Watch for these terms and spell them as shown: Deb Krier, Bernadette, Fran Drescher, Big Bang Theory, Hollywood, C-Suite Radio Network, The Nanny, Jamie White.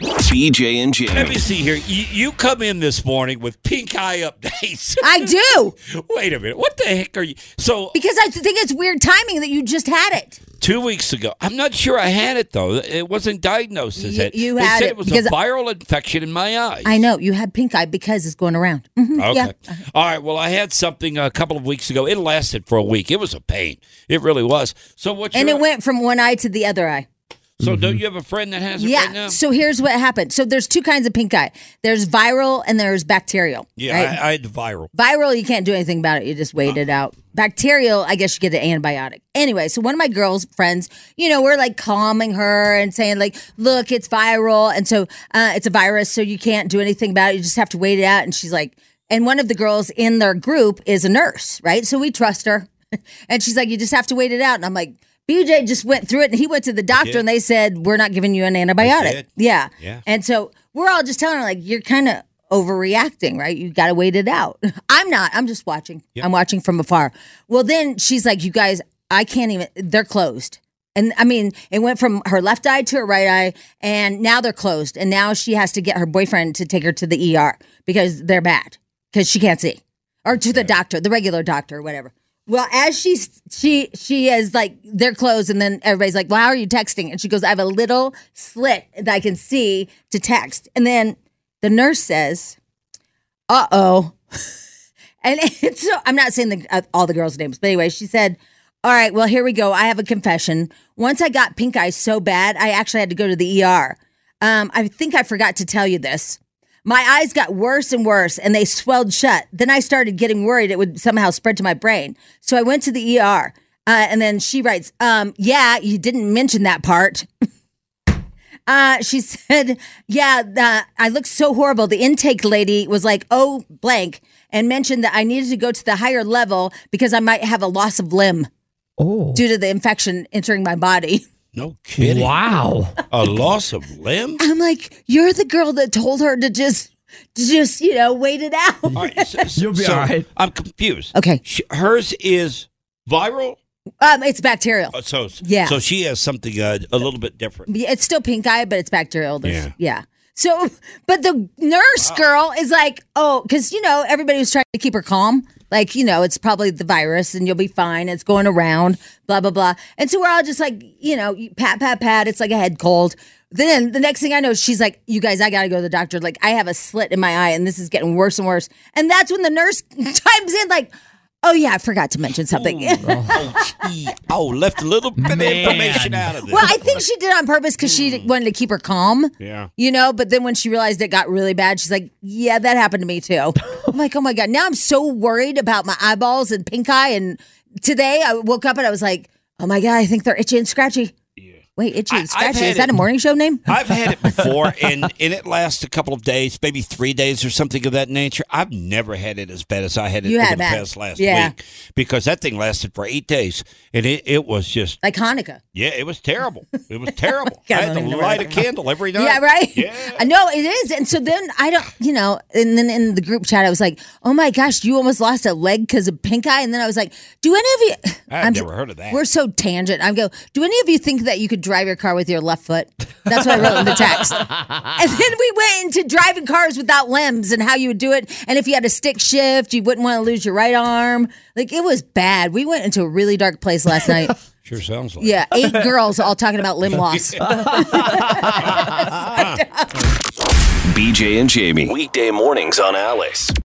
BJ and Jamie. Let me see here. You come in this morning with pink eye updates. I do. Wait a minute. What the heck are you? So because I think it's weird timing that you just had it 2 weeks ago. I'm not sure I had it though. It wasn't diagnosed as it. You had it. They said it was a viral infection in my eyes. I know you had pink eye because it's going around. Mm-hmm, okay. Yeah. All right. Well, I had something a couple of weeks ago. It lasted for a week. It was a pain. It really was. So what? And it went from one eye to the other eye. So don't you have a friend that has it right now? Yeah, so here's what happened. So there's two kinds of pink eye. There's viral and there's bacterial. Yeah, right? I had the viral. Viral, you can't do anything about it. You just wait it out. Bacterial, I guess you get an antibiotic. Anyway, so one of my girl's friends, you know, we're like calming her and saying like, look, it's viral. And so it's a virus, so you can't do anything about it. You just have to wait it out. And she's like, and one of the girls in their group is a nurse, right? So we trust her. And she's like, you just have to wait it out. And I'm like, BJ just went through it, and he went to the doctor, and they said, we're not giving you an antibiotic. Yeah. And so we're all just telling her, like, you're kind of overreacting, right? You got to wait it out. I'm not. I'm just watching. Yep. I'm watching from afar. Well, then she's like, you guys, I can't even. They're closed. And, I mean, it went from her left eye to her right eye, and now they're closed. And now she has to get her boyfriend to take her to the ER because they're bad, because she can't see. Or to the doctor, the regular doctor, whatever. Well, as she is like, they're closed, and then everybody's like, well, how are you texting? And she goes, I have a little slit that I can see to text. And then the nurse says, uh-oh. And so I'm not saying all the girls' names, but anyway, she said, all right, well, here we go. I have a confession. Once I got pink eye so bad, I actually had to go to the ER. I think I forgot to tell you this. My eyes got worse and worse, and they swelled shut. Then I started getting worried it would somehow spread to my brain. So I went to the ER, and then she writes, yeah, you didn't mention that part. She said, I looked so horrible. The intake lady was like, oh, blank, and mentioned that I needed to go to the higher level because I might have a loss of limb due to the infection entering my body. No kidding. Wow. A loss of limb? I'm like, you're the girl that told her to just you know, wait it out. All right, you'll be all right. I'm confused. Okay. Hers is viral? It's bacterial. So she has something a little bit different. It's still pink eye, but it's bacterial. Yeah. So, but the nurse girl is like, because, you know, everybody was trying to keep her calm. Like, you know, it's probably the virus and you'll be fine. It's going around, blah, blah, blah. And so we're all just like, you know, pat. It's like a head cold. Then the next thing I know, she's like, you guys, I got to go to the doctor. Like, I have a slit in my eye and this is getting worse and worse. And that's when the nurse chimes in like, oh, yeah, I forgot to mention something. Left a little bit of information out of this. Well, I think she did it on purpose because she wanted to keep her calm. Yeah. You know, but then when she realized it got really bad, she's like, yeah, that happened to me too. I'm like, oh, my God. Now I'm so worried about my eyeballs and pink eye. And today I woke up and I was like, oh, my God, I think they're itchy and scratchy. Wait, itchy and scratchy. Is that a morning show name? I've had it before, and it lasts a couple of days, maybe 3 days or something of that nature. I've never had it as bad as I had it over the past last week because that thing lasted for 8 days, and it was just... like Hanukkah. Yeah, it was terrible. I had to light a candle every night. Yeah, right? Yeah. No, it is. And so then I don't, you know, and then in the group chat, I was like, oh, my gosh, you almost lost a leg because of pink eye? And then I was like, do any of you... I've never heard of that. We're so tangent. I go, do any of you think that you could drive your car with your left foot? That's what I wrote in the text. And then we went into driving cars without limbs and how you would do it. And if you had a stick shift, you wouldn't want to lose your right arm. Like, it was bad. We went into a really dark place last night. Sure sounds like. Yeah, 8 girls all talking about limb loss. BJ and Jamie. Weekday mornings on Alice.